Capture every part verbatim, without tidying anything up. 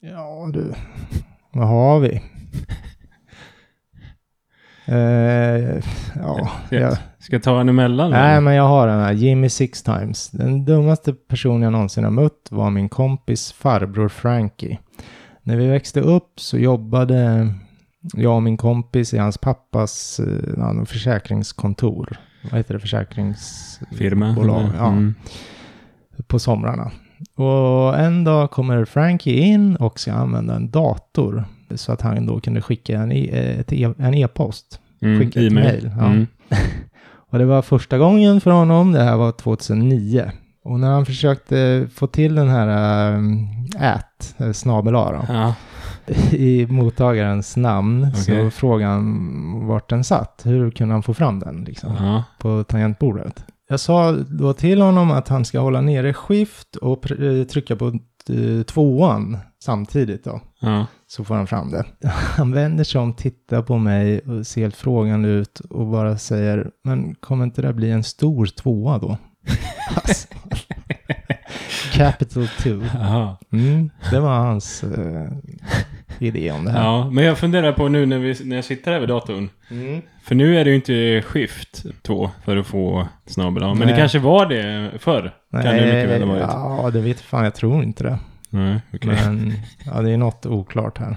Ja, du. Vad har vi? Uh, ja, ska, jag, ska jag ta en emellan? Nej, eller? Men jag har den här Jimmy Six Times. Den dummaste personen jag någonsin har mött var min kompis farbror Frankie. När vi växte upp så jobbade jag och min kompis i hans pappas ja, försäkringskontor. Vad heter det? Försäkringsfirma. Ja, mm. På somrarna. Och en dag kommer Frankie in och ska använda en dator. Så att han då kunde skicka en, e- e- en e-post. Mm, skicka ett e-mail. Ja. Mm. Och det var första gången för honom. Det här var tjugohundranio. Och när han försökte få till den här äh, ät, snabelar ja. I mottagarens namn. Okay. Så frågan vart den satt. Hur kunde han få fram den liksom, uh-huh. på tangentbordet? Jag sa då till honom att han ska hålla nere skift och pr- trycka på t- tvåan samtidigt då. Ja. Så får han fram det. Han vänder sig om, tittar på mig och ser helt frågande ut och bara säger, men kommer inte det bli en stor tvåa då? Alltså. Capital two. Mm, det var hans eh, idé om det här. Ja, men jag funderar på nu när, vi, när jag sitter här vid datorn. Mm. För nu är det ju inte skift två för att få snabbla. Men nej. Det kanske var det förr. Nej, kan det mycket väl ha varit. Ja, det vet fan. Jag tror inte det. Nej, okay. Men ja, det är något oklart här.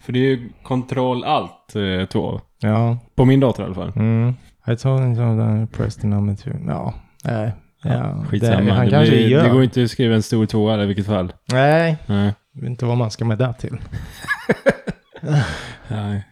För det är ju kontroll allt eh, två. Ja. På min dator i alla fall. Mm. I told him that I pressed the number two. Ja, nej. Ja, skitsamma. Det, han det, kanske blir, det går inte att skriva en stor tvåa eller i vilket fall. Nej. Nej. Jag vet inte vad man ska med det till. Nej.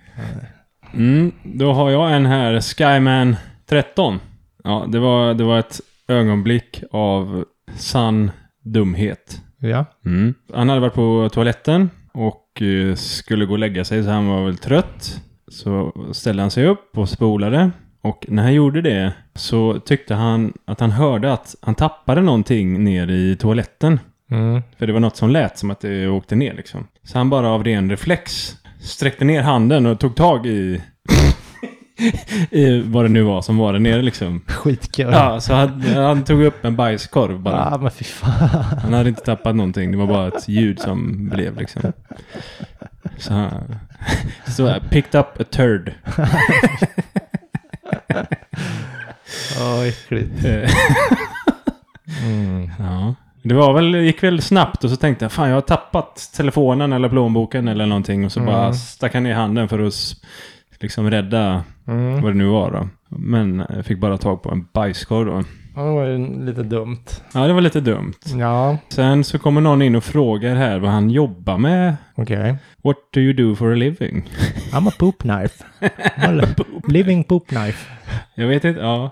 Mm, då har jag en här. Skyman tretton. Ja, det var, det var ett ögonblick av sann dumhet. Ja. Mm. Han hade varit på toaletten och skulle gå och lägga sig, så han var väl trött. Så ställde han sig upp och spolade. Och när han gjorde det så tyckte han att han hörde att han tappade någonting ner i toaletten. Mm. För det var något som lät som att det åkte ner liksom. Så han bara av ren reflex sträckte ner handen och tog tag i, i vad det nu var som var där nere liksom. Skitkul. Ja, så han, han tog upp en bajskorv bara. Ah, men fy fan. Han hade inte tappat någonting, det var bara ett ljud som blev liksom. Så han så picked up a turd. Åh, oh, äckligt. Mm. Ja. Det var väl, gick väl snabbt och så tänkte jag, fan jag har tappat telefonen eller plånboken eller någonting. Och så mm. bara stack han i handen för att liksom rädda mm. vad det nu var då. Men jag fick bara tag på en bajskorv då. Ja, det var ju lite dumt. Ja, det var lite dumt. Ja. Sen så kommer någon in och frågar här vad han jobbar med. Okej. Okay. What do you do for a living? I'm a poop knife. I'm a poop living poop knife. Jag vet inte, ja.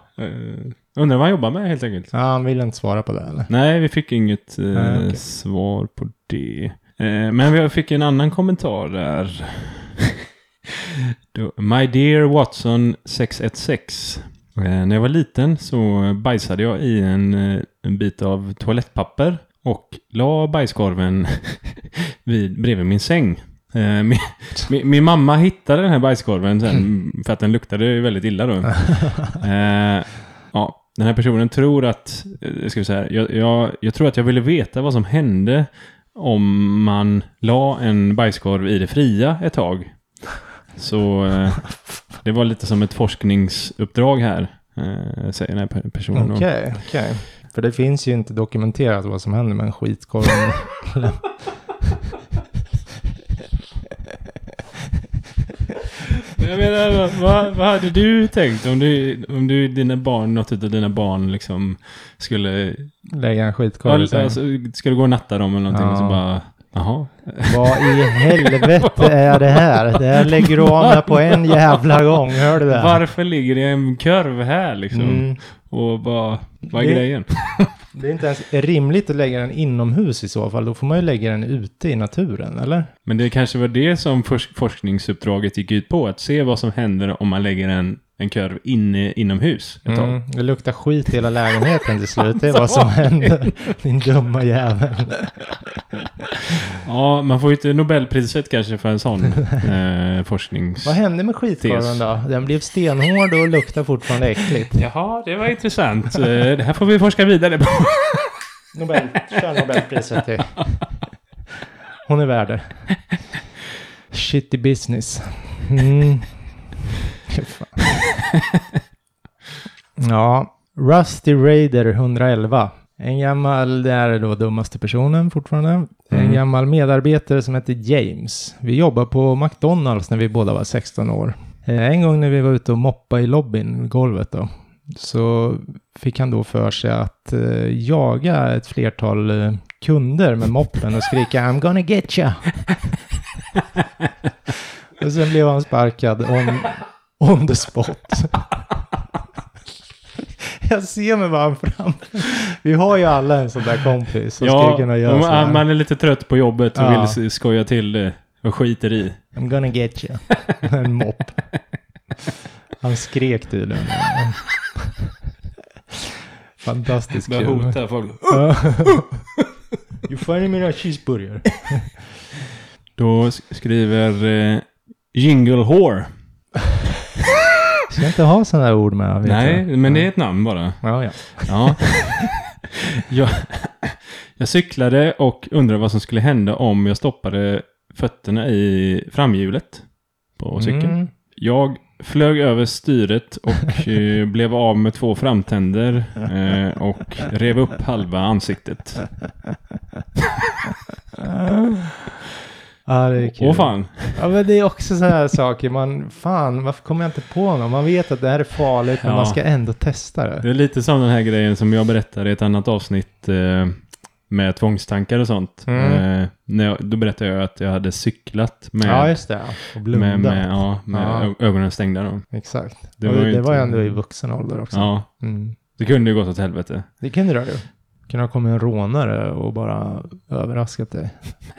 Undrar vad han jobbar med helt enkelt. Ja, han ville inte svara på det eller? Nej, vi fick inget eh, Nej, okay. svar på det. Eh, men vi fick en annan kommentar där. My dear Watson sex ett sex. Eh, när jag var liten så bajsade jag i en, en bit av toalettpapper och la bajskorven vid, bredvid min säng. Eh, min, min, min mamma hittade den här bajskorven sen för att den luktade väldigt illa då. Eh, ja, den här personen tror att, ska vi säga, jag, jag, jag tror att jag ville veta vad som hände om man la en bajskorv i det fria ett tag. Så eh, det var lite som ett forskningsuppdrag här, eh, säger den här personen. Okej, okay, okay. För det finns ju inte dokumenterat vad som händer med en skitkorv. Jag menar, vad, vad hade du tänkt om du, om du dina barn, något av dina barn liksom skulle lägga en skitkorv? Ja, alltså, skulle du gå och natta dem eller någonting ja. Och så bara... Jaha. Vad i helvete är det här? Det här lägger du av med på en jävla gång, hör du det? Varför ligger det en kurv här liksom? Mm. Och bara, vad är det, grejen? Det är inte ens rimligt att lägga den inomhus i så fall. Då får man ju lägga den ute i naturen, eller? Men det kanske var det som forskningsuppdraget gick ut på. Att se vad som händer om man lägger en, en kurv inne, inomhus ett tag. Mm, det luktar skit hela lägenheten till slut. Det är vad som händer. Din dumma jävel. Ja, man får ju inte Nobelpriset kanske för en sån eh, forsknings... Vad hände med skitkorven då? Den blev stenhård och luktar fortfarande äckligt. Jaha, det var intressant. Det här får vi forska vidare på. Nobel, kör Nobelpriset till. Hon är värd det. Shitty business. Mm. Ja, Rusty Raider etthundraelva. En gammal, det är då dummaste personen fortfarande. Mm. En gammal medarbetare som heter James. Vi jobbade på McDonalds när vi båda var sexton år. En gång när vi var ute och moppade i lobbyn, golvet då, så fick han då för sig att eh, jaga ett flertal eh, kunder med moppen och skrika I'm gonna get ya. Och sen blev han sparkad on, on the spot. Jag ser mig bara fram. Vi har ju alla en sån där kompis som ja, skulle kunna göra man, man är lite trött på jobbet och ja. vill skoja till det och skiter i. I'm gonna get you. En mopp. Han skrek tydligen. Fantastiskt kul. Bara hotar folk. You find me a cheeseburger. Då skriver eh, Jingle Whore. Ska inte ha sådana ord med. Vet Nej, jag. men det är ett namn bara. Ja, ja. ja. jag, jag cyklade och undrade vad som skulle hända om jag stoppade fötterna i framhjulet på cykeln. Mm. Jag flög över styret och eh, blev av med två framtänder eh, och rev upp halva ansiktet. Ja, det är kul. Åh fan. Ja, men det är också så här saker. Man, fan, varför kommer jag inte på någon? Man vet att det här är farligt, men ja. man ska ändå testa det. Det är lite som den här grejen som jag berättade i ett annat avsnitt eh, med tvångstankar och sånt. Mm. Eh, när jag, då berättade jag att jag hade cyklat med, ja, just det. Och blundat. Med, med, ja, med ja. ögonen stängda. Då. Exakt. Det, var, det inte... var jag ändå i vuxen ålder också. Ja. Mm. Det kunde ju gått åt helvete. Det kunde det ha gjort. Kunde ha kommit en rånare och bara överraskat dig.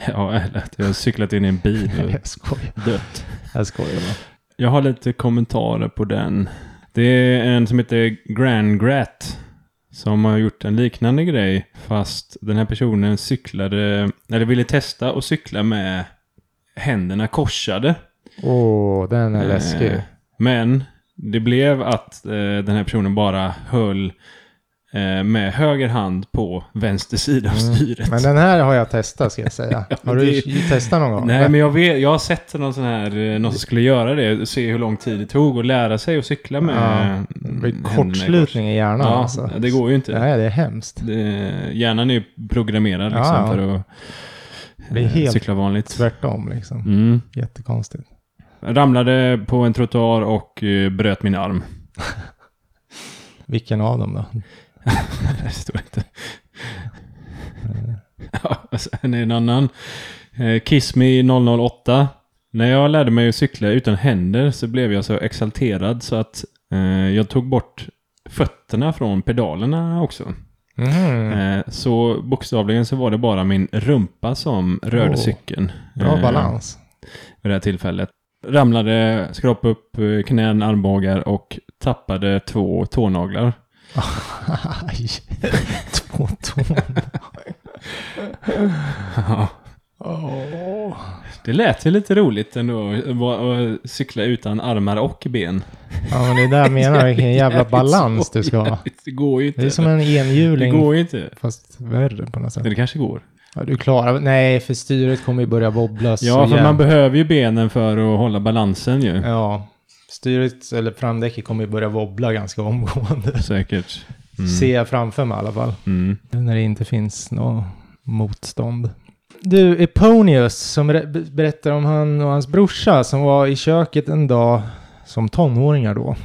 Ja, eller att jag har cyklat in i en bil och jag skojar. Dött. Jag skojar bara. Jag har lite kommentarer på den. Det är en som heter Grangrat som har gjort en liknande grej. Fast den här personen cyklade, eller ville testa och cykla med händerna korsade. Åh, oh, den är eh, läskig. Men det blev att eh, den här personen bara höll med höger hand på vänster sida av styret. Mm. Men den här har jag testat, ska jag säga. ja, har du det... testat någon gång? Nej, eller? men jag, vet, jag har sett någon sån här, någon som skulle göra det och se hur lång tid det tog och lära sig att cykla med ja, kortslutning i hjärnan. Ja, alltså. Det går ju inte. Nej, det är hemskt. Det, hjärnan är ju programmerad liksom, ja, ja. för att det är helt cykla vanligt. Tvärtom liksom. Mm. Jättekonstigt. Jag ramlade på en trottoar och uh, bröt min arm. Vilken av dem då? Det står inte. Ja, sen är en annan. Kiss Me noll noll åtta. När jag lärde mig att cykla utan händer så blev jag så exalterad så att eh, jag tog bort fötterna från pedalerna också. Mm. Eh, så bokstavligen så var det bara min rumpa som rörde oh, cykeln. Bra eh, balans. Vid det här tillfället. Ramlade, skrapade upp knän, armbågar och tappade två tånaglar. Aj, två tånaglar. Ja. Oh. Det lät ju lite roligt ändå att cykla utan armar och ben. Ja, men det där jag menar vilken jävla balans du ska ha. Det går ju inte. Det är som en enhjuling. Det går ju inte. Fast värre på något sätt. Det kanske går. Ja, du klarar... Nej, för styret kommer ju börja wobblas. Ja, för jäm... man behöver ju benen för att hålla balansen ju. Ja, styret eller framdäcket kommer ju börja wobbla ganska omgående. Säkert. Mm. Ser jag framför mig i alla fall. Mm. När det inte finns något motstånd. Du, Eponius som berättar om han och hans brorsa som var i köket en dag som tonåringar då.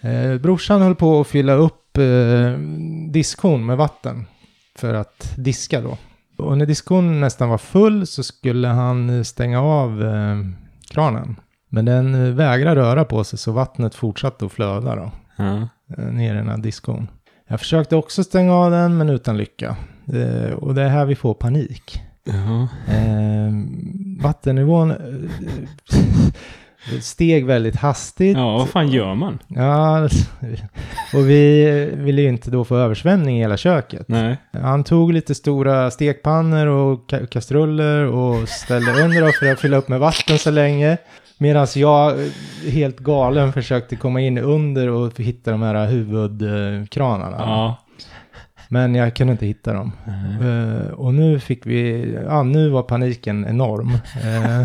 Eh, brorsan höll på att fylla upp eh, diskon med vatten för att diska då. Och när diskon nästan var full så skulle han stänga av eh, kranen. Men den vägrade röra på sig så vattnet fortsatte att flöda då. Mm. Ner i den här diskon. Jag försökte också stänga av den, men utan lycka. Eh, och det är här vi får panik. Uh-huh. Eh, vattennivån eh, steg väldigt hastigt. Ja, vad fan gör man? Ja, och vi ville ju inte då få översvämning i hela köket. Nej. Han tog lite stora stekpannor och ka- kastruller och ställde under för att fylla upp med vatten så länge. Medan jag helt galen försökte komma in under och hitta de här huvudkranarna. Ja. Men jag kunde inte hitta dem. Mm. Uh, och nu fick vi... Ja, nu var paniken enorm. Uh,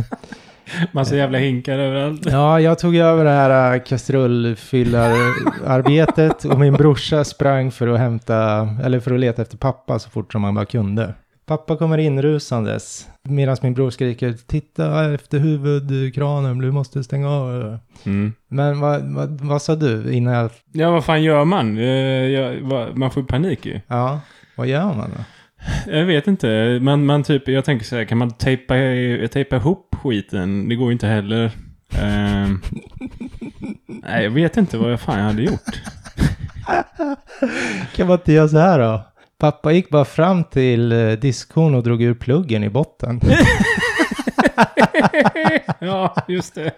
Massa jävla hinkar överallt. Ja, jag tog över det här kastrullfyllararbetet. Och min brorsa sprang för att hämta... Eller för att leta efter pappa så fort som han bara kunde. Pappa kommer inrusandes. Medan min bror skriker... Titta efter huvudkranen. Du måste stänga av. Mm. Men vad, vad, vad sa du innan jag... Ja, vad fan gör man? Man får panik ju. Ja, vad gör man då? Jag vet inte. Man, man typ, jag tänker så här... Kan man tejpa, tejpa ihop skiten? Det går ju inte heller. uh, nej, jag vet inte vad jag fan hade gjort. Kan man inte göra så här då? Pappa gick bara fram till diskon och drog ur pluggen i botten. Ja, just det.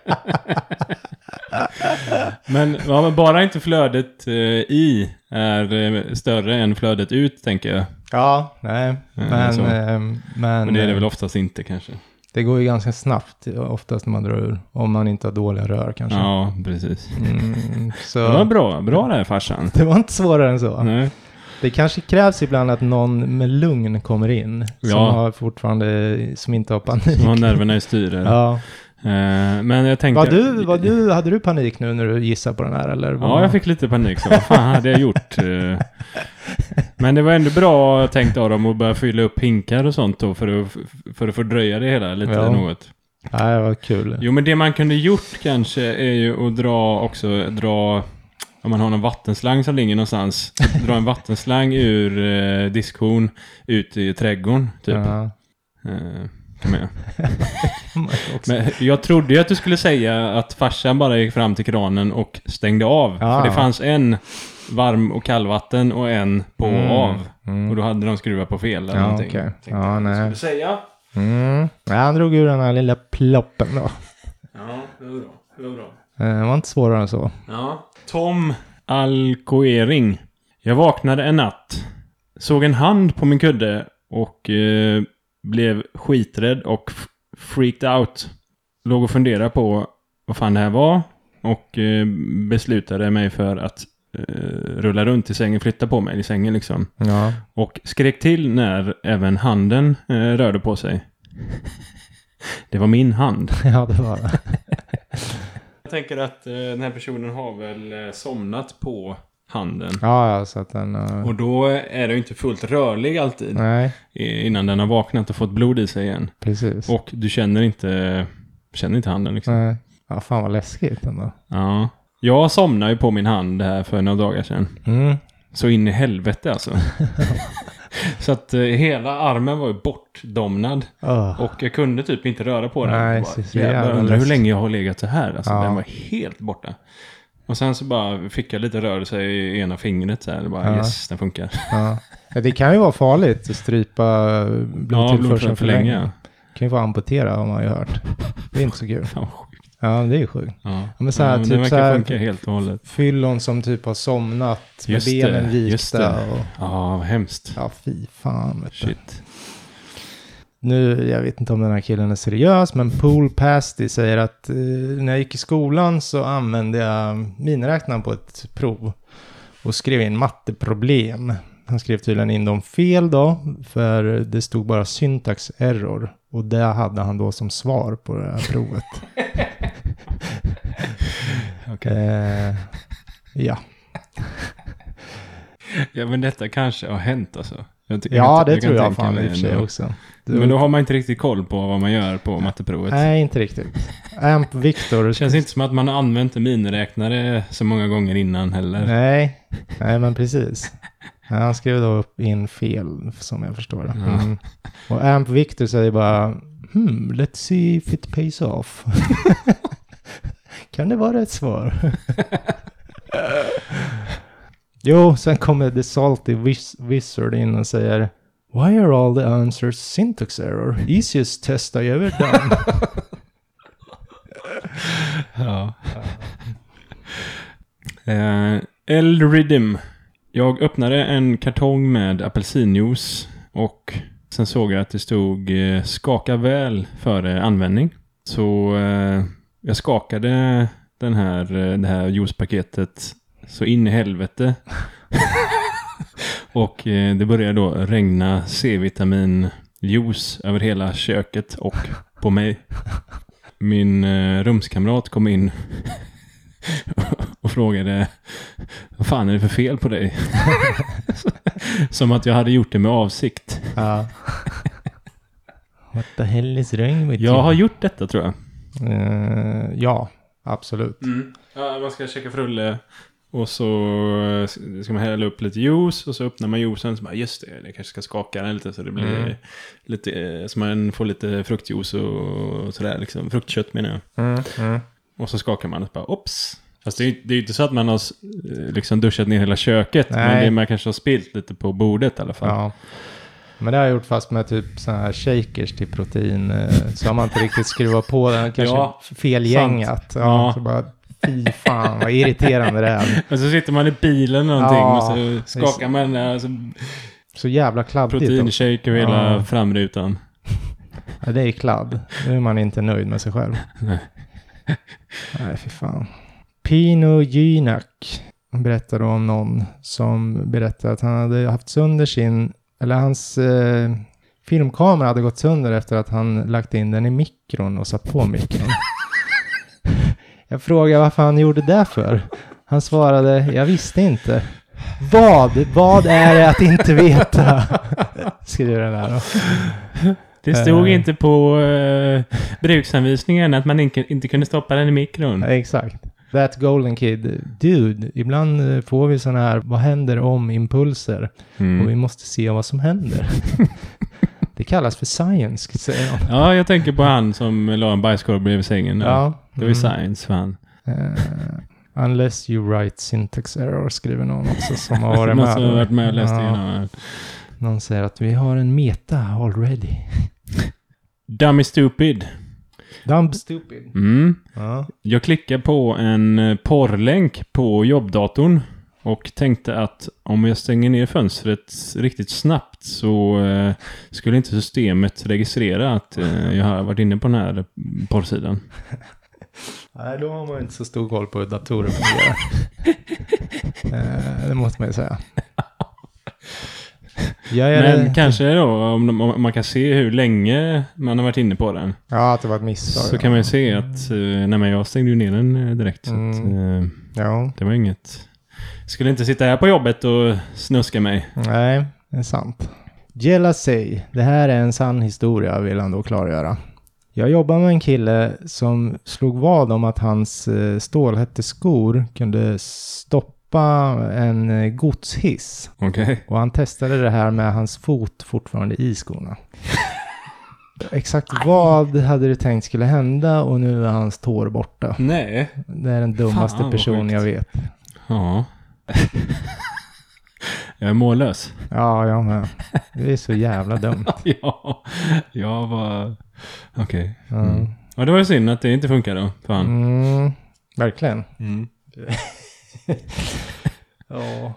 men, ja, men bara inte flödet eh, i är större än flödet ut, tänker jag. Ja, nej. Men, eh, men, men det är det väl oftast inte, kanske. Det går ju ganska snabbt oftast när man drar ur. Om man inte har dåliga rör kanske. Ja, precis. Mm, så. Det var bra, bra det här farsan. Det var inte svårare än så. Nej. Det kanske krävs ibland att någon med lugn kommer in. Ja. Som har fortfarande, som inte har panik. Som har nerverna i styr. Ja. Uh, men jag tänkte... Var du, var du, hade du panik nu när du gissade på den här? Eller ja, man... jag fick lite panik. Så vad fan hade jag gjort? Uh, men det var ändå bra, jag tänkte av dem, att börja fylla upp hinkar och sånt då. För att, för att fördröja det hela lite ja. något. Nej, vad kul. Jo, men det man kunde gjort kanske är ju att dra också, dra... Om man har någon vattenslang som ligger någonstans. Dra en vattenslang ur eh, diskhorn ut i trädgården. Typ. Uh-huh. Eh, kan man Men jag trodde ju att du skulle säga att farsan bara gick fram till kranen och stängde av. Uh-huh. För det fanns en varm- och kallvatten och en på och mm. av. Mm. Och då hade de skruvat på fel eller ja, någonting. Okay. Ja, nej. Skulle du säga? Mm. Ja, han drog ur den här lilla ploppen då. Ja, det var bra. Det var bra. Det var inte svårare än så. Ja. Tom Alkoering. Jag vaknade en natt. Såg en hand på min kudde. Och eh, blev skiträdd och f- freaked out. Låg och funderade på vad fan det här var. Och eh, beslutade mig för att eh, rulla runt i sängen. Flytta på mig i sängen liksom. Ja. Och skrek till när även handen eh, rörde på sig. Det var min hand. Ja, det var det. Jag tänker att eh, den här personen har väl eh, somnat på handen. Ja, ja, så att den... Uh... Och då är den ju inte fullt rörlig alltid. Nej. I, innan den har vaknat och fått blod i sig igen. Precis. Och du känner inte, känner inte handen liksom. Nej. Ja, fan vad läskigt ändå. Ja. Jag somnade ju på min hand här för några dagar sedan. Mm. Så in i helvete alltså. Så att eh, hela armen var ju bortdomnad. Oh. Och jag kunde typ inte röra på den. Nej, bara, så jävlar, jag undrar hur länge jag har legat så här. Alltså, ja. Den var helt borta. Och sen så bara fick jag lite rörelse i ena fingret. Så här. Det bara, ja. Yes, den funkar. Ja. Ja, det kan ju vara farligt att strypa blodtillförseln ja, för länge. länge. Det kan ju vara amputera om man har ju hört. Det är inte så kul. Ja, det är ju sjukt. Ja. Ja, men så här, ja, typ det så här, helt och hållet. Fyllon som typ har somnat just med benen vikta. Och... Ja, vad hemskt. Ja, fy fan. Vet Shit. Du. Nu, jag vet inte om den här killen är seriös, men Paul Pasty säger att eh, när jag gick i skolan så använde jag miniräknaren på ett prov och skrev in matteproblem. Han skrev tydligen in dem fel då, för det stod bara syntax error. Och det hade han då som svar på det här provet. Okay. Eh, ja. Ja, men detta kanske har hänt alltså. Jag ty- ja, jag det jag tror jag fan i och för sig också. Du... Men då har man inte riktigt koll på vad man gör på matteprovet. Nej, inte riktigt. Amp Victor. Det känns inte som att man har använt en miniräknare så många gånger innan heller. Nej, Nej men precis. Han skrev då upp in fel, som jag förstår det. Mm. Mm. Och Amp Victor säger bara, hmm, let's see if it pays off. Kan det vara ett svar? Jo, sen kommer The Salty Wiz- Wizard in och säger "Why are all the answers syntax error? Easiest test I ever done." Ja. Uh, El-Ridim. Jag öppnade en kartong med apelsinjuice och sen såg jag att det stod eh, skaka väl före användning. Så eh, jag skakade den här, det här juicepaketet så in i helvete. Och eh, det började då regna C-vitaminjuice över hela köket och på mig. Min eh, rumskamrat kom in och frågade vad fan är det för fel på dig? Som att jag hade gjort det med avsikt. Ja. What the hell is wrong with you? Jag har gjort detta tror jag. Uh, ja, absolut. Mm. Ja, man ska checka frulle och så ska man hälla upp lite juice och så öppnar man juicen och så bara just det, det kanske ska skaka den lite så det blir mm. lite så man får lite fruktjuice och sådär liksom, fruktkött menar jag. Mm, mm. Och så skakar man och bara, ops. Fast det är ju det är inte så att man har liksom duschat ner hela köket. Nej. Men det man kanske har spilt lite på bordet i alla fall. Ja. Men det har jag gjort fast med typ sådana här shakers till protein. Så har man inte riktigt skruvat på den. Kanske ja, felgängat. Ja, ja. Så bara, fy fan vad irriterande det är. Och så sitter man i bilen eller någonting. Ja, och så skakar man den här. Så, så jävla kladdigt. Proteinshaker och hela ja. Framrutan. Ja, det är kladd. Nu är man inte nöjd med sig själv. Nej. Nej, för fan. Pino Gynak berättade om någon som berättade att han hade haft sönder sin, eller hans eh, filmkamera hade gått sönder efter att han lagt in den i mikron och satt på mikron. Jag frågade varför han gjorde det för. Han svarade, jag visste inte. Vad? Vad är det att inte veta? Skriver den här då. Det stod inte på uh, bruksanvisningen att man inte, inte kunde stoppa den i mikron. Exakt. That golden kid. Dude, ibland får vi sådana här, vad händer om impulser? Mm. Och vi måste se vad som händer. Det kallas för science, säger jag. Ja, jag tänker på han som la en bajskorv bredvid sängen. Ja. Ja. Det var mm. science, fan. Uh, unless you write syntax error, skriver någon också som har varit med. Någon som har varit med och läst ja. Någon säger att vi har en meta already. Dummy stupid. Dumb stupid. Mm. Ja. Jag klickade på en porrlänk på jobbdatorn och tänkte att om jag stänger ner fönstret riktigt snabbt så eh, skulle inte systemet registrera att eh, jag har varit inne på den här porrsidan. Nej, då har man inte så stor koll på hur datorer fungerar. eh, det måste man ju säga. Ja, ja, men det. Kanske då, om, om man kan se hur länge man har varit inne på den. Ja, att det var ett misstag. Så ja. Kan man ju se att, nej men jag stängde ju ner den direkt. Mm. Så att, ja. Det var inget. Skulle inte sitta här på jobbet och snuska mig. Nej, det är sant. Jealousy, det här är en sann historia vill han då klargöra. Jag jobbar med en kille som slog vad om att hans stålhätteskor kunde stoppa en godshiss. Okay. Och han testade det här med hans fot fortfarande i skorna. Exakt vad hade du tänkt skulle hända och nu är hans tår borta. Nej. Det är den dummaste Fan, person jag vet. Ja. Jag är mållös. Ja, jag med. Det är så jävla dumt. Ja, jag var... Okej. Okay. Mm. Mm. Ja, det var ju synd att det inte funkar då. Fan. Mm. Verkligen. Mm. Ja,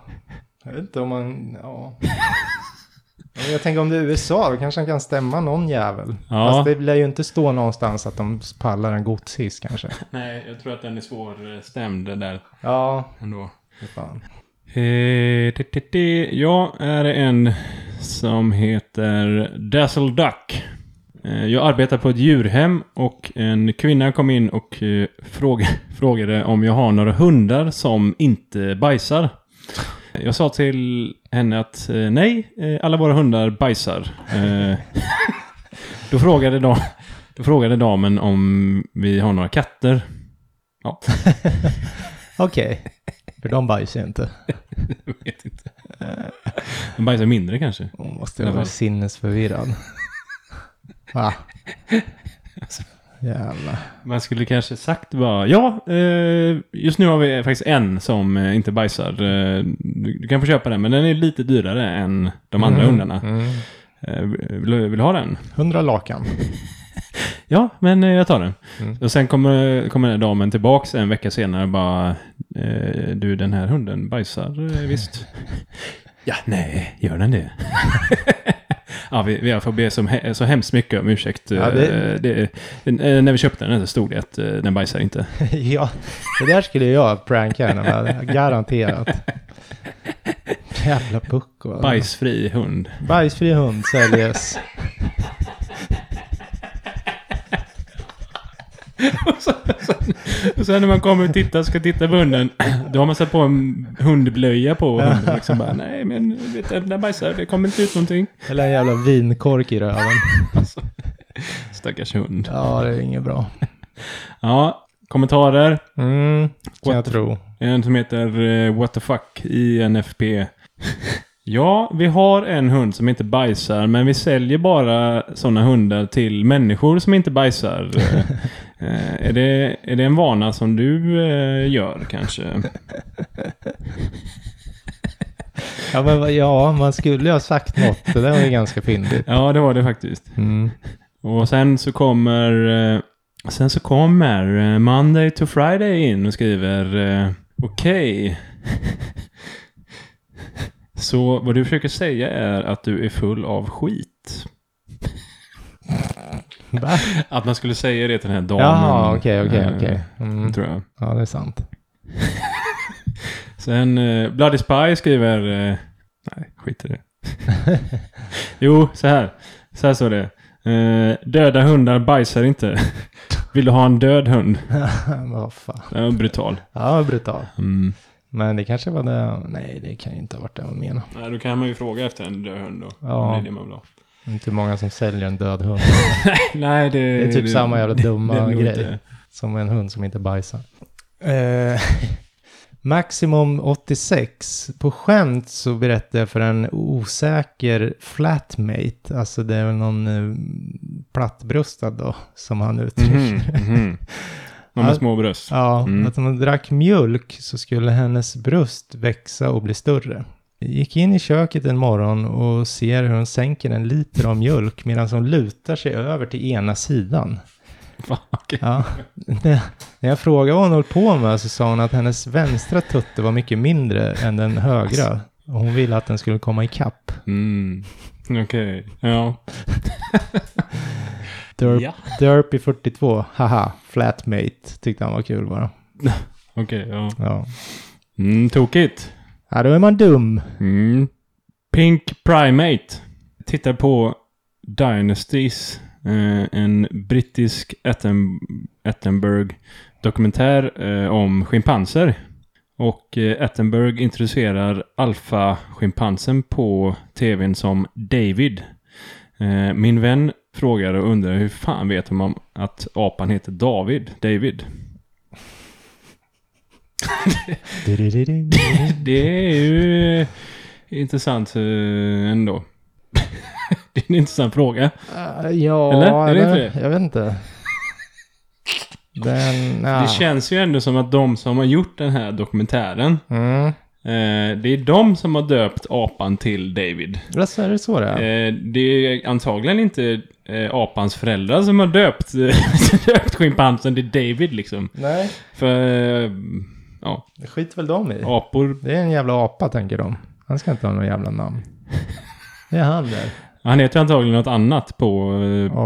jag vet inte om man, ja. Jag tänker om det är U S A, då kanske han kan stämma någon jävel. Ja. Fast det blir ju inte stå någonstans att de pallar en godshiss kanske. Nej, jag tror att den är svårstämd där. Ja, ändå. Fan. Eh, t- t- t- jag är en som heter Dazzle Duck. Jag arbetar på ett djurhem och en kvinna kom in och frågade om jag har några hundar som inte bajsar. Jag sa till henne att nej, alla våra hundar bajsar. Då frågade, dam, då frågade damen om vi har några katter. Ja. Okej, okay. För de bajsar inte. Jag vet inte. De bajsar mindre kanske. Hon måste vara sinnesförvirrad. Ah. Jävlar. Man skulle kanske sagt bara, ja, just nu har vi faktiskt en som inte bajsar. Du kan få köpa den, men den är lite dyrare än de andra mm. hundarna. Mm. Vill, vill du ha den? Hundra lakan. Ja, men jag tar den. Mm. Och sen kommer, kommer den här damen tillbaks en vecka senare och bara, du, den här hunden bajsar visst. Ja, nej, gör den det? Ja, vi, vi får be som he- så hemskt mycket om ursäkt. Ja, det... Det, när vi köpte den så stod det att den bajsar inte. Ja, det där skulle jag pranka henne, garanterat. Jävla pucko. Alltså. Bajsfri hund. Bajsfri hund säljes. Och sen, och sen när man kommer och tittar, ska titta på hunden, då har man satt på en hundblöja på hunden liksom bara, nej men vet du, den bajsar, det kommer inte ut någonting. Eller en jävla vinkork i röven. Alltså, stackars hund. Ja, det är inget bra. Ja, kommentarer. Mm, kan jag tro. En som heter uh, What the fuck i N F P. Ja, vi har en hund som inte bajsar, men vi säljer bara sådana hundar till människor som inte bajsar. Eh, är, det, är det en vana som du eh, gör kanske? Ja, men, ja, man skulle ha sagt något. Det där var ju ganska fint. Ja, det var det faktiskt. Mm. Och sen så kommer eh, sen så kommer eh, Monday to Friday in och skriver eh, okej. Okay. Så vad du försöker säga är att du är full av skit. Att man skulle säga det till den här damen. Ja, okej, okej, okej. Tror jag. Ja, det är sant. Sen uh, Bloody Spy skriver... Uh, nej, skit i det. Jo, så här. Så här står det. Uh, döda hundar bajsar inte. Vill du ha en död hund? Vad fan. Det var brutal. Ja, brutal. Mm. Men det kanske var det... Nej, det kan ju inte ha varit det man menar. Nej, då kan man ju fråga efter en död hund då. Ja. Det är det man vill ha. Inte många som säljer en död hund. Nej, det, det är typ det, samma jävla dumma grej. Som en hund som inte bajsar. Eh, Maximum åttiosex. På skämt så berättade jag för en osäker flatmate. Alltså det är väl någon eh, plattbröstad då. Som han uttrycker. Mm, mm. Någon med små bröst. Ja, mm. Att om man drack mjölk så skulle hennes bröst växa och bli större. Gick in i köket en morgon och ser hur hon sänker en liter av mjölk medan hon lutar sig över till ena sidan. Va, okay. Ja, när jag frågade vad hon höll på med så sa hon att hennes vänstra tutte var mycket mindre än den högra. Och hon ville att den skulle komma ikapp. Mm, okej, okay. Ja. Derp, ja. Derpy fyrtiotvå, haha, flatmate, tyckte han var kul bara. Okej, okay, ja. Ja. Mm, tokigt. Ja, då är man dum. Mm. Pink Primate tittar på Dynasties, eh, en brittisk Attenborough-dokumentär eh, om schimpanser. Och eh, Attenborough introducerar alfa-schimpansen på tvn som David. Eh, min vän frågar och undrar hur fan vet man att apan heter David? David. Det är ju intressant ändå. Det är en intressant fråga. Ja, eller? Är det inte det? Jag vet inte. Den, ja. Det känns ju ändå som att de som har gjort den här dokumentären mm. det är de som har döpt apan till David. Alltså, är det så det är? Det är antagligen inte apans föräldrar som har döpt, döpt schimpansen till David liksom. Nej. För... Ja. Det skiter väl de i. Apor. Det är en jävla apa, tänker de. Han ska inte ha någon jävla namn. Det är han där. Han heter antagligen något annat på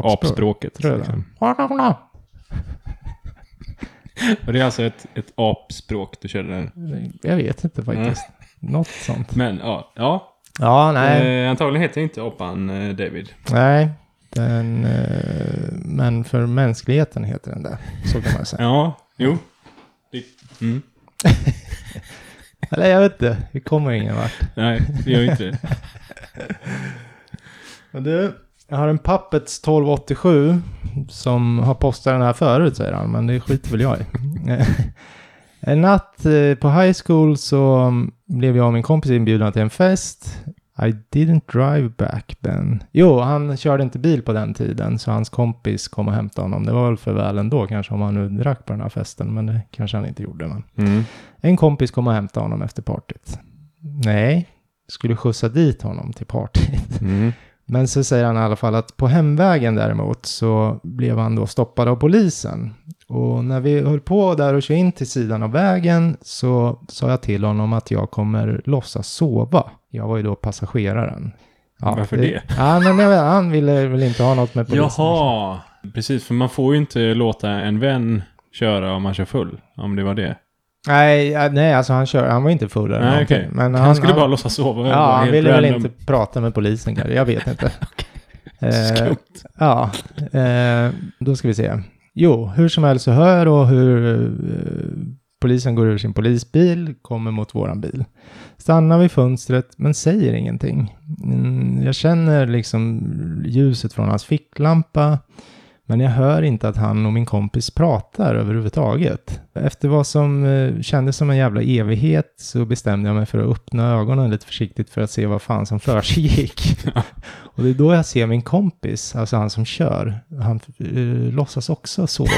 apspråket. Liksom. Och det är alltså ett, ett apspråk du körde där. Jag vet inte faktiskt. Mm. Något sånt. Men ja. Ja, ja nej. Eh, antagligen heter inte apan eh, David. Nej. Den, eh, men för mänskligheten heter den där. Så kan man säga. Ja, jo. Det, mm. Eller jag vet inte, vi kommer ingen vart. Nej, vi gör inte det. Och du, jag har en Puppets tolv åttiosju som har postat den här förut, säger han, men det skiter väl jag i. En natt på high school så blev jag och min kompis inbjudna till en fest. I didn't drive back then. Jo, han körde inte bil på den tiden, så hans kompis kom och hämtade honom. Det var väl för väl ändå kanske, om han nu drack på den här festen, men det kanske han inte gjorde. Men. Mm. En kompis kom och hämtade honom efter partiet. Nej, skulle skjutsa dit honom till partiet. Mm. Men så säger han i alla fall att på hemvägen däremot så blev han då stoppad av polisen. Och när vi höll på där och kör in till sidan av vägen så sa jag till honom att jag kommer låtsas sova. Jag var ju då passageraren. Ja, varför det? det? Ja, men han ville väl inte ha något med polisen. Jaha, precis, för man får ju inte låta en vän köra om man kör full, om det var det. Nej, nej, alltså han kör, han var inte full eller nej, okay. Men han, han skulle han, bara låtsas sova. Ja, han ville random. väl inte prata med polisen kanske, jag vet inte. Okay. eh, ja, eh, då ska vi se. Jo, hur som helst så hör och hur eh, polisen går ur sin polisbil, kommer mot våran bil. Stannar vid fönstret men säger ingenting. Mm, jag känner liksom ljuset från hans ficklampa. Men jag hör inte att han och min kompis pratar överhuvudtaget. Efter vad som kändes som en jävla evighet så bestämde jag mig för att öppna ögonen lite försiktigt för att se vad fan som försiggick. Och det är då jag ser min kompis, alltså han som kör. Han uh, låtsas också sova.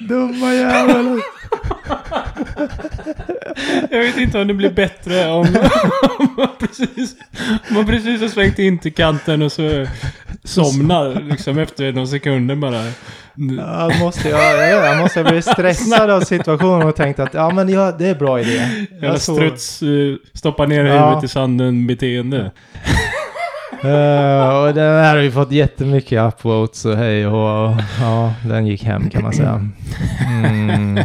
Dumma jävlar. Jag vet inte om det blir bättre om, om, man, precis, om man precis har svängt in till kanten och så somnar liksom efter några sekunder bara. Jag måste, jag, jag måste bli stressad av situationen och tänkt att ja, men ja, det är en bra idé. Jag struts, stoppa ner huvudet ja. i sanden beteende. Uh, och den här har ju fått jättemycket upvotes och hej och ja, den gick hem kan man säga. Mm.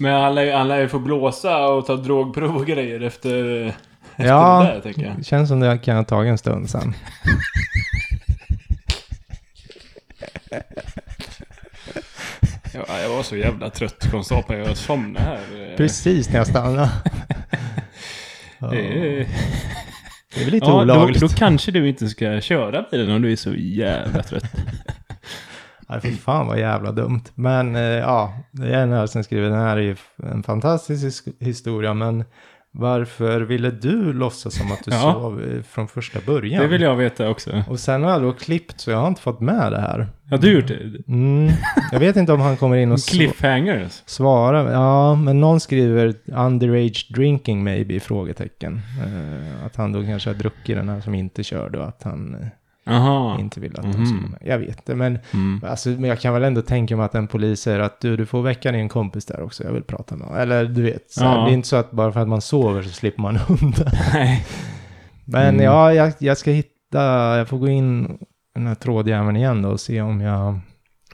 Men alla, alla är för blåsa och ta drogprov och grejer efter, efter ja, det där, tänker jag. Det känns som det kan ha tagit en stund sen. jag, jag var så jävla trött konstapeln, jag somnade här. Precis när jag stannade. det, är... det är väl lite ja, olagligt. Då, då kanske du inte ska köra bilen om du är så jävla trött. Ja, för fan vad jävla dumt. Men eh, ja, det är en här som skriver, den här är ju en fantastisk historia, men varför ville du låtsas som att du ja. sov från första början? Det vill jag veta också. Och sen har jag då klippt, så jag har inte fått med det här. Ja, du gjort det? Mm, jag vet inte om han kommer in och cliffhangers. Svara. Ja, men någon skriver underage drinking maybe, frågetecken. Eh, att han då kanske har druckit den här som inte körde och att han... Eh, Aha. inte vill att mm. de skulle, jag vet det, men, mm. alltså, men jag kan väl ändå tänka mig att en polis säger att du, du får väcka din kompis där också, jag vill prata med honom, eller du vet så här, ja. det är inte så att bara för att man sover så slipper man undan. Nej. men mm. ja, jag, jag ska hitta, jag får gå in den här trådjäveln igen då och se om jag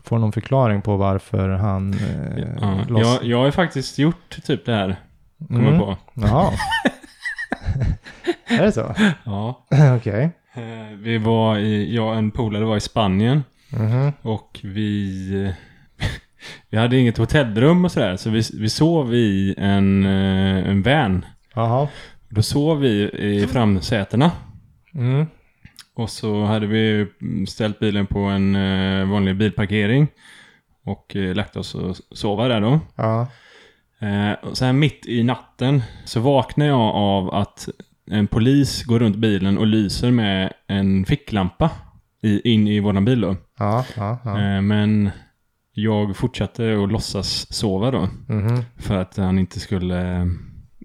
får någon förklaring på varför han eh, ja. loss... jag, jag har faktiskt gjort typ det här, kommer mm. på. Jaha. Är det så? Ja. Okej. Okay. Vi var i, jag och en polare var i Spanien mm-hmm. och vi vi hade inget hotellrum och sådär, så vi, vi sov i en, en van. Aha. Då sov vi i framsätena mm. och så hade vi ställt bilen på en vanlig bilparkering och lagt oss och sova där då. Aha. Och så här mitt i natten så vaknade jag av att en polis går runt bilen och lyser med en ficklampa i, in i våran bil då. Ja, ja, ja. Men jag fortsatte att låtsas sova då. Mm-hmm. För att han inte skulle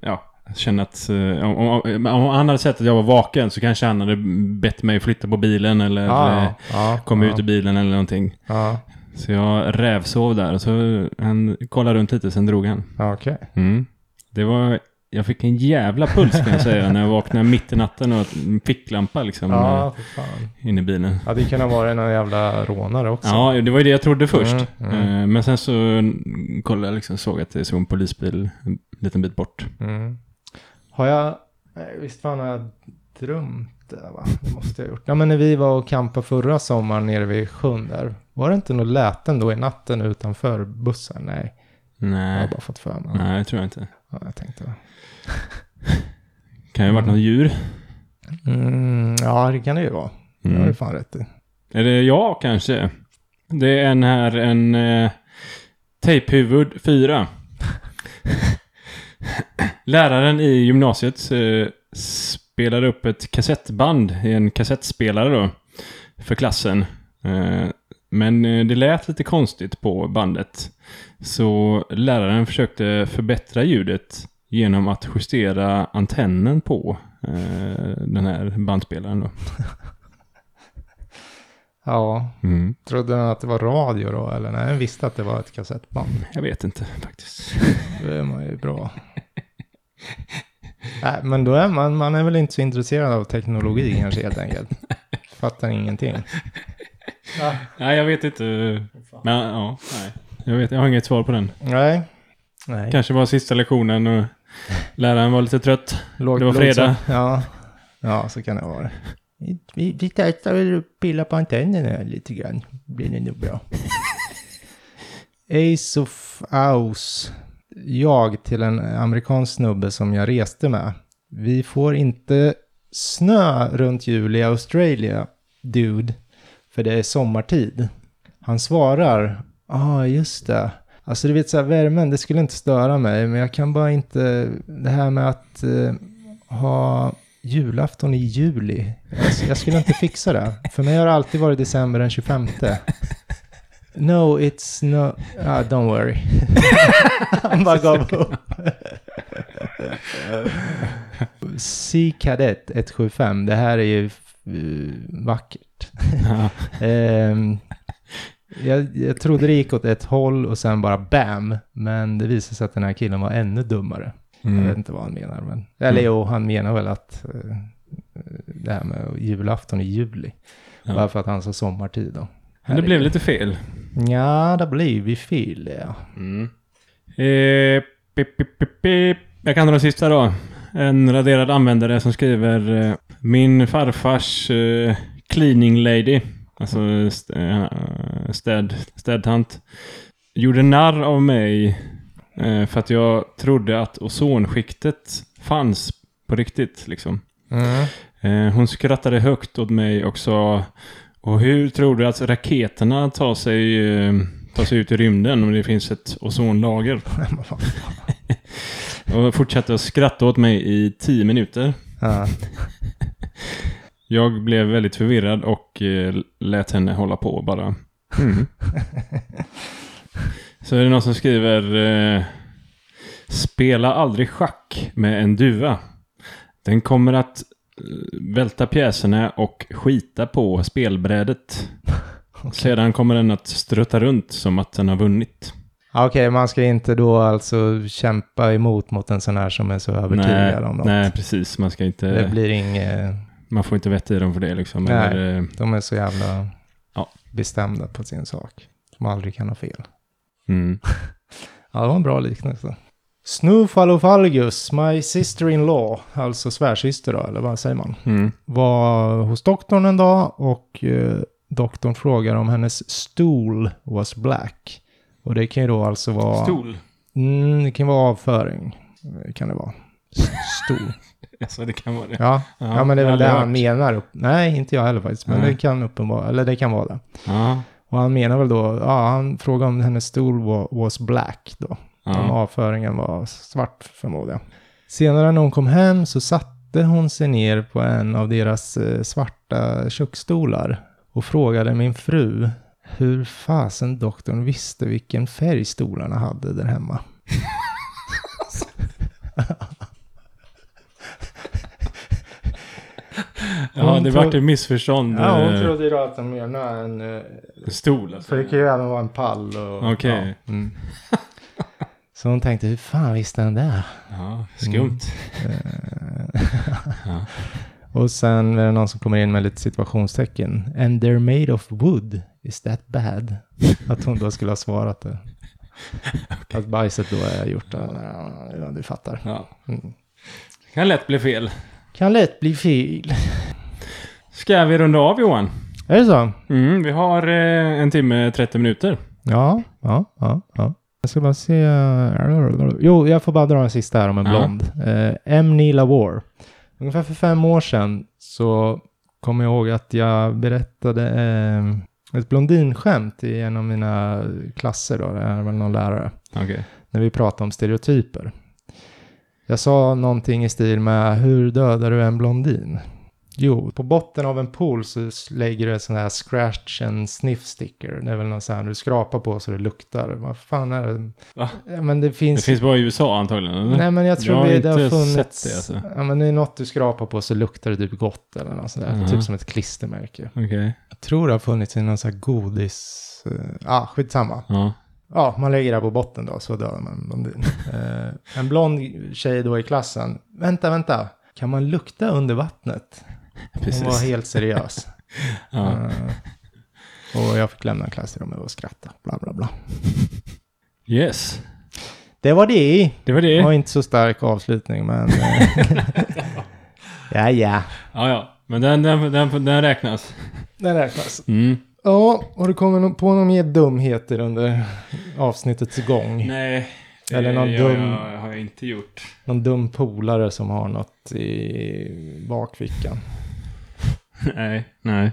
ja, känna att... Om, om, om han hade sett att jag var vaken så kanske han hade bett mig flytta på bilen eller ja, ja, komma ja. ut ur bilen eller någonting. Ja. Så jag rävsov där och så han kollade runt lite, sen drog han. Okej. Okay. Mm. Det var... Jag fick en jävla puls kan jag säga när jag vaknade mitt i natten och en ficklampa liksom ja, inne i bilen. Ja, det kan vara en jävla rånare också. Ja, det var ju det jag trodde först. Mm, mm. Men sen så kollade jag liksom, såg att det såg en polisbil en liten bit bort. Mm. Har jag, visst fan har jag drömt det va? Det måste jag ha gjort. Ja, men när vi var och kampade förra sommaren nere vid sjön där, var det inte något läten då i natten utanför bussen? Nej. Nej. Jag har bara fått för mig. Nej, jag tror jag inte. Ja, jag tänkte. Kan ju ha varit något djur. Mm, ja, det kan det ju vara. Mm. Det har du fan rätt i. Är det jag kanske? Det är en här, en eh, tejphuvud fyra. Läraren i gymnasiet eh, spelade upp ett kassettband i en kassettspelare då, för klassen. Eh, men det lät lite konstigt på bandet. Så läraren försökte förbättra ljudet genom att justera antennen på eh, den här bandspelaren då. Ja, mm. Trodde han att det var radio då? Eller nej, han visste att det var ett kassettband. Jag vet inte faktiskt. Då är man ju bra. Nej, men då är man, man är väl inte så intresserad av teknologi kanske helt enkelt. Fattar ingenting. Ja. Nej, jag vet inte. Men ja, nej. Jag vet, jag har inget svar på den. Nej. nej. Kanske var sista lektionen och läraren var lite trött. Låg, det var fredag. Ja. ja, så kan det vara. Vi, vi, vi testar väl att pilla på antennen här lite grann. Blir det nog bra. Ace of House. Jag till en amerikansk snubbe som jag reste med. Vi får inte snö runt jul i Australien, dude. För det är sommartid. Han svarar. Ja, ah, just det. Alltså du vet så här, värmen, det skulle inte störa mig. Men jag kan bara inte... Det här med att eh, ha... julafton i juli. Alltså, jag skulle inte fixa det. För mig har det alltid varit december den tjugofemte. No, it's no... Ah, don't worry. Han bara gav upp. C-kadett ett sju fem. Det här är ju uh, vackert. um, jag, jag trodde det gick åt ett håll och sen bara bam. Men det visade sig att den här killen var ännu dummare. Mm. Jag vet inte vad han menar. Men, eller mm. jo, han menar väl att uh, det här med julafton i juli. Ja. Bara för att han sa sommartid då. Men det blev lite fel. Ja, det blev ju fel, ja. Mm. Eh, pip, pip, pip, pip. Jag kan dra den sista då. En raderad användare som skriver eh, min farfars eh, cleaning lady. Alltså st- städ, städtant. Gjorde narr av mig. För att jag trodde att ozonskiktet fanns på riktigt liksom. Mm. Hon skrattade högt åt mig och sa, och hur tror du att raketerna tar sig, tar sig ut i rymden om det finns ett ozonlager? Och fortsatte att skratta åt mig i tio minuter. Mm. Jag blev väldigt förvirrad och lät henne hålla på bara. Mm. Så är det någon som skriver eh, spela aldrig schack med en duva. Den kommer att eh, välta pjäserna och skita på spelbrädet. Okay. Sedan kommer den att strutta runt som att den har vunnit. Okej, okay, man ska inte då alltså kämpa emot mot en sån här som är så övertygad om något. Nej, precis. Man ska inte... Det blir inget... Man får inte veta i dem för det liksom. Nej, eller, de är så jävla ja. bestämda på sin sak. De aldrig kan ha fel. Mm. Ja, det var en bra liknelse. Snuffalofalgus, my sister-in-law, alltså svärsyster då, eller vad säger man, mm. var hos doktorn en dag och eh, doktorn frågar om hennes stol was black. Och det kan ju då alltså vara... Stol? Mm, det kan vara avföring, kan det vara. Stol. Alltså det kan vara det. Ja, ja, ja men det är väl det han menar. Nej, inte jag heller faktiskt, men mm. det kan uppenbar- eller det kan vara det. Ja. Och han menar väl då, ja han frågade om hennes stol was, was black då. Ja. Om avföringen var svart förmodligen. Senare när hon kom hem så satte hon sig ner på en av deras svarta köksstolar. Och frågade min fru hur fasen doktorn visste vilken färg stolarna hade där hemma. Ja, det vart ett missförstånd. Ja, hon trodde ju då att de menade en... en stol. Alltså. För det kan ju även vara en pall. Okej. Okay. Ja. Mm. Så hon tänkte, hur fan visste han det? Ja, skumt. Mm. Ja. Och sen är det någon som kommer in med lite situationstecken. And they're made of wood. Is that bad? Att hon då skulle ha svarat det. Okay. Att bajset då är gjort av... Ja, du fattar. Ja. Mm. Det kan lätt bli fel. Kan lätt bli fel. Ska vi runda av, Johan? Är det så? Mm, vi har eh, en timme trettio minuter. Ja, ja, ja, ja. Jag ska bara se... Jo, jag får bara dra en sista här om en Aha. blond. Eh, Emily Lawore. Ungefär för fem år sedan så kommer jag ihåg att jag berättade eh, ett blondinskämt i en av mina klasser då, det är väl någon lärare. Okay. När vi pratade om stereotyper. Jag sa någonting i stil med, hur dödar du en blondin? Jo, på botten av en pool så lägger du en sån här scratch and sniff sticker. Det är väl någon sån här, du skrapar på så det luktar. Vad fan är det? Va? Ja, men det finns... det finns bara i U S A antagligen, eller? Nej, men jag tror jag vi, det har funnits... det, alltså. Ja, men det är något du skrapar på så luktar det typ gott eller något sånt där. Uh-huh. Typ som ett klistermärke. Okay. Jag tror det har funnits i någon sån här godis... Ah, skitsamma. Ja. Uh-huh. Ja, man lägger det på botten då, så dör man blondin. eh, en blond tjej då i klassen. Vänta, vänta. Kan man lukta under vattnet? Precis. Hon var helt seriös. Ja. uh, och jag fick lämna en klass i dem och skratta. Bla, bla, bla. Yes. Det var det. Det var det. Det var inte så stark avslutning, men... ja, ja. Ja, ja. Men den, den, den, den räknas. Den räknas. Mm. Ja, har du kommit på någon mer dumheter under avsnittets gång? Nej, det eller någon jag, dum, jag har jag inte gjort. Någon dum polare som har något i bakfickan? Nej, nej.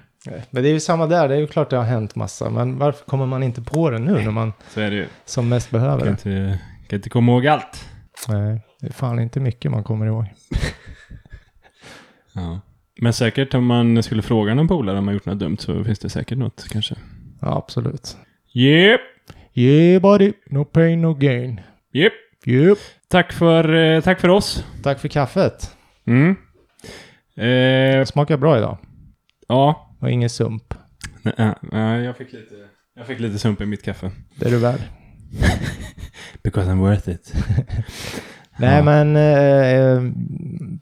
Men det är ju samma där, det är ju klart det har hänt massa. Men varför kommer man inte på det nu när man så är det ju. Som mest behöver det? Kan inte, kan inte komma ihåg allt. Nej, det är fan inte mycket man kommer ihåg. Ja. Men säkert om man skulle fråga någon polare om man gjort något dumt så finns det säkert något kanske. Ja, absolut. Yep. Yeah, buddy. No pain, no gain. Yep. Yep. Tack för, tack för oss. Tack för kaffet. Mm. Eh, smakar bra idag. Ja. Och ingen sump. Nej, nej, jag fick lite, jag fick lite sump i mitt kaffe. Det är du värd. Because I'm worth it. Nej, ja. men eh, eh,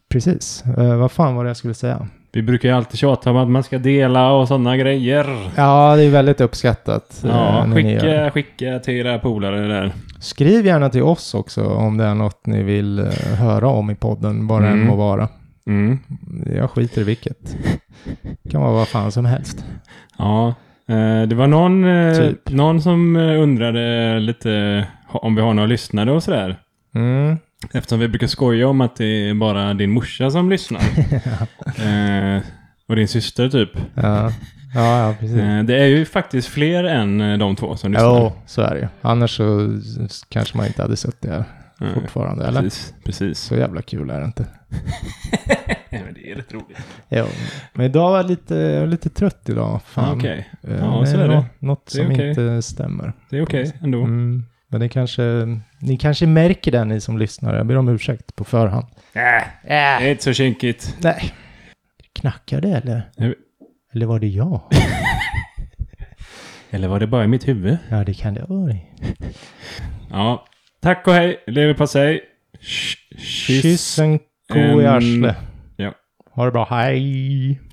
precis. Eh, vad fan var det jag skulle säga? Vi brukar ju alltid tjata om att man ska dela och sådana grejer. Ja, det är väldigt uppskattat. Ja, eh, skicka, skicka till era polare där. Skriv gärna till oss också om det är något ni vill eh, höra om i podden. Bara mm. än må vara. Mm. Jag skiter i vilket. Det kan vara vad fan som helst. Ja, eh, det var någon, eh, typ. någon som undrade lite om vi har några lyssnare och sådär. Mm. Eftersom vi brukar skoja om att det är bara din morsa som lyssnar. eh, och din syster typ. Ja, ja, ja precis. Eh, det är ju faktiskt fler än de två som lyssnar. Ja, så är det ju. Annars så kanske man inte hade sett det här eh, fortfarande, precis, eller? Precis, precis. Så jävla kul är det inte. Men det är rätt roligt. Jo, men idag var jag lite, jag var lite trött idag. Fan. Okej. Okay. Ja, men så är det. Något, något det är som okay. inte stämmer. Det är okej okay, ändå. Mm. Men det kanske, ni kanske märker det, ni som lyssnar. Jag ber om ursäkt på förhand. Äh, äh. Det är inte så kinkigt. Nej. Knackar det eller? Nej. Eller var det jag? Eller var det bara i mitt huvud? Ja, det kan det vara. Ja, tack och hej. Lever på sig. Kyss en ko i arsle. Ja. Ha det bra, hej.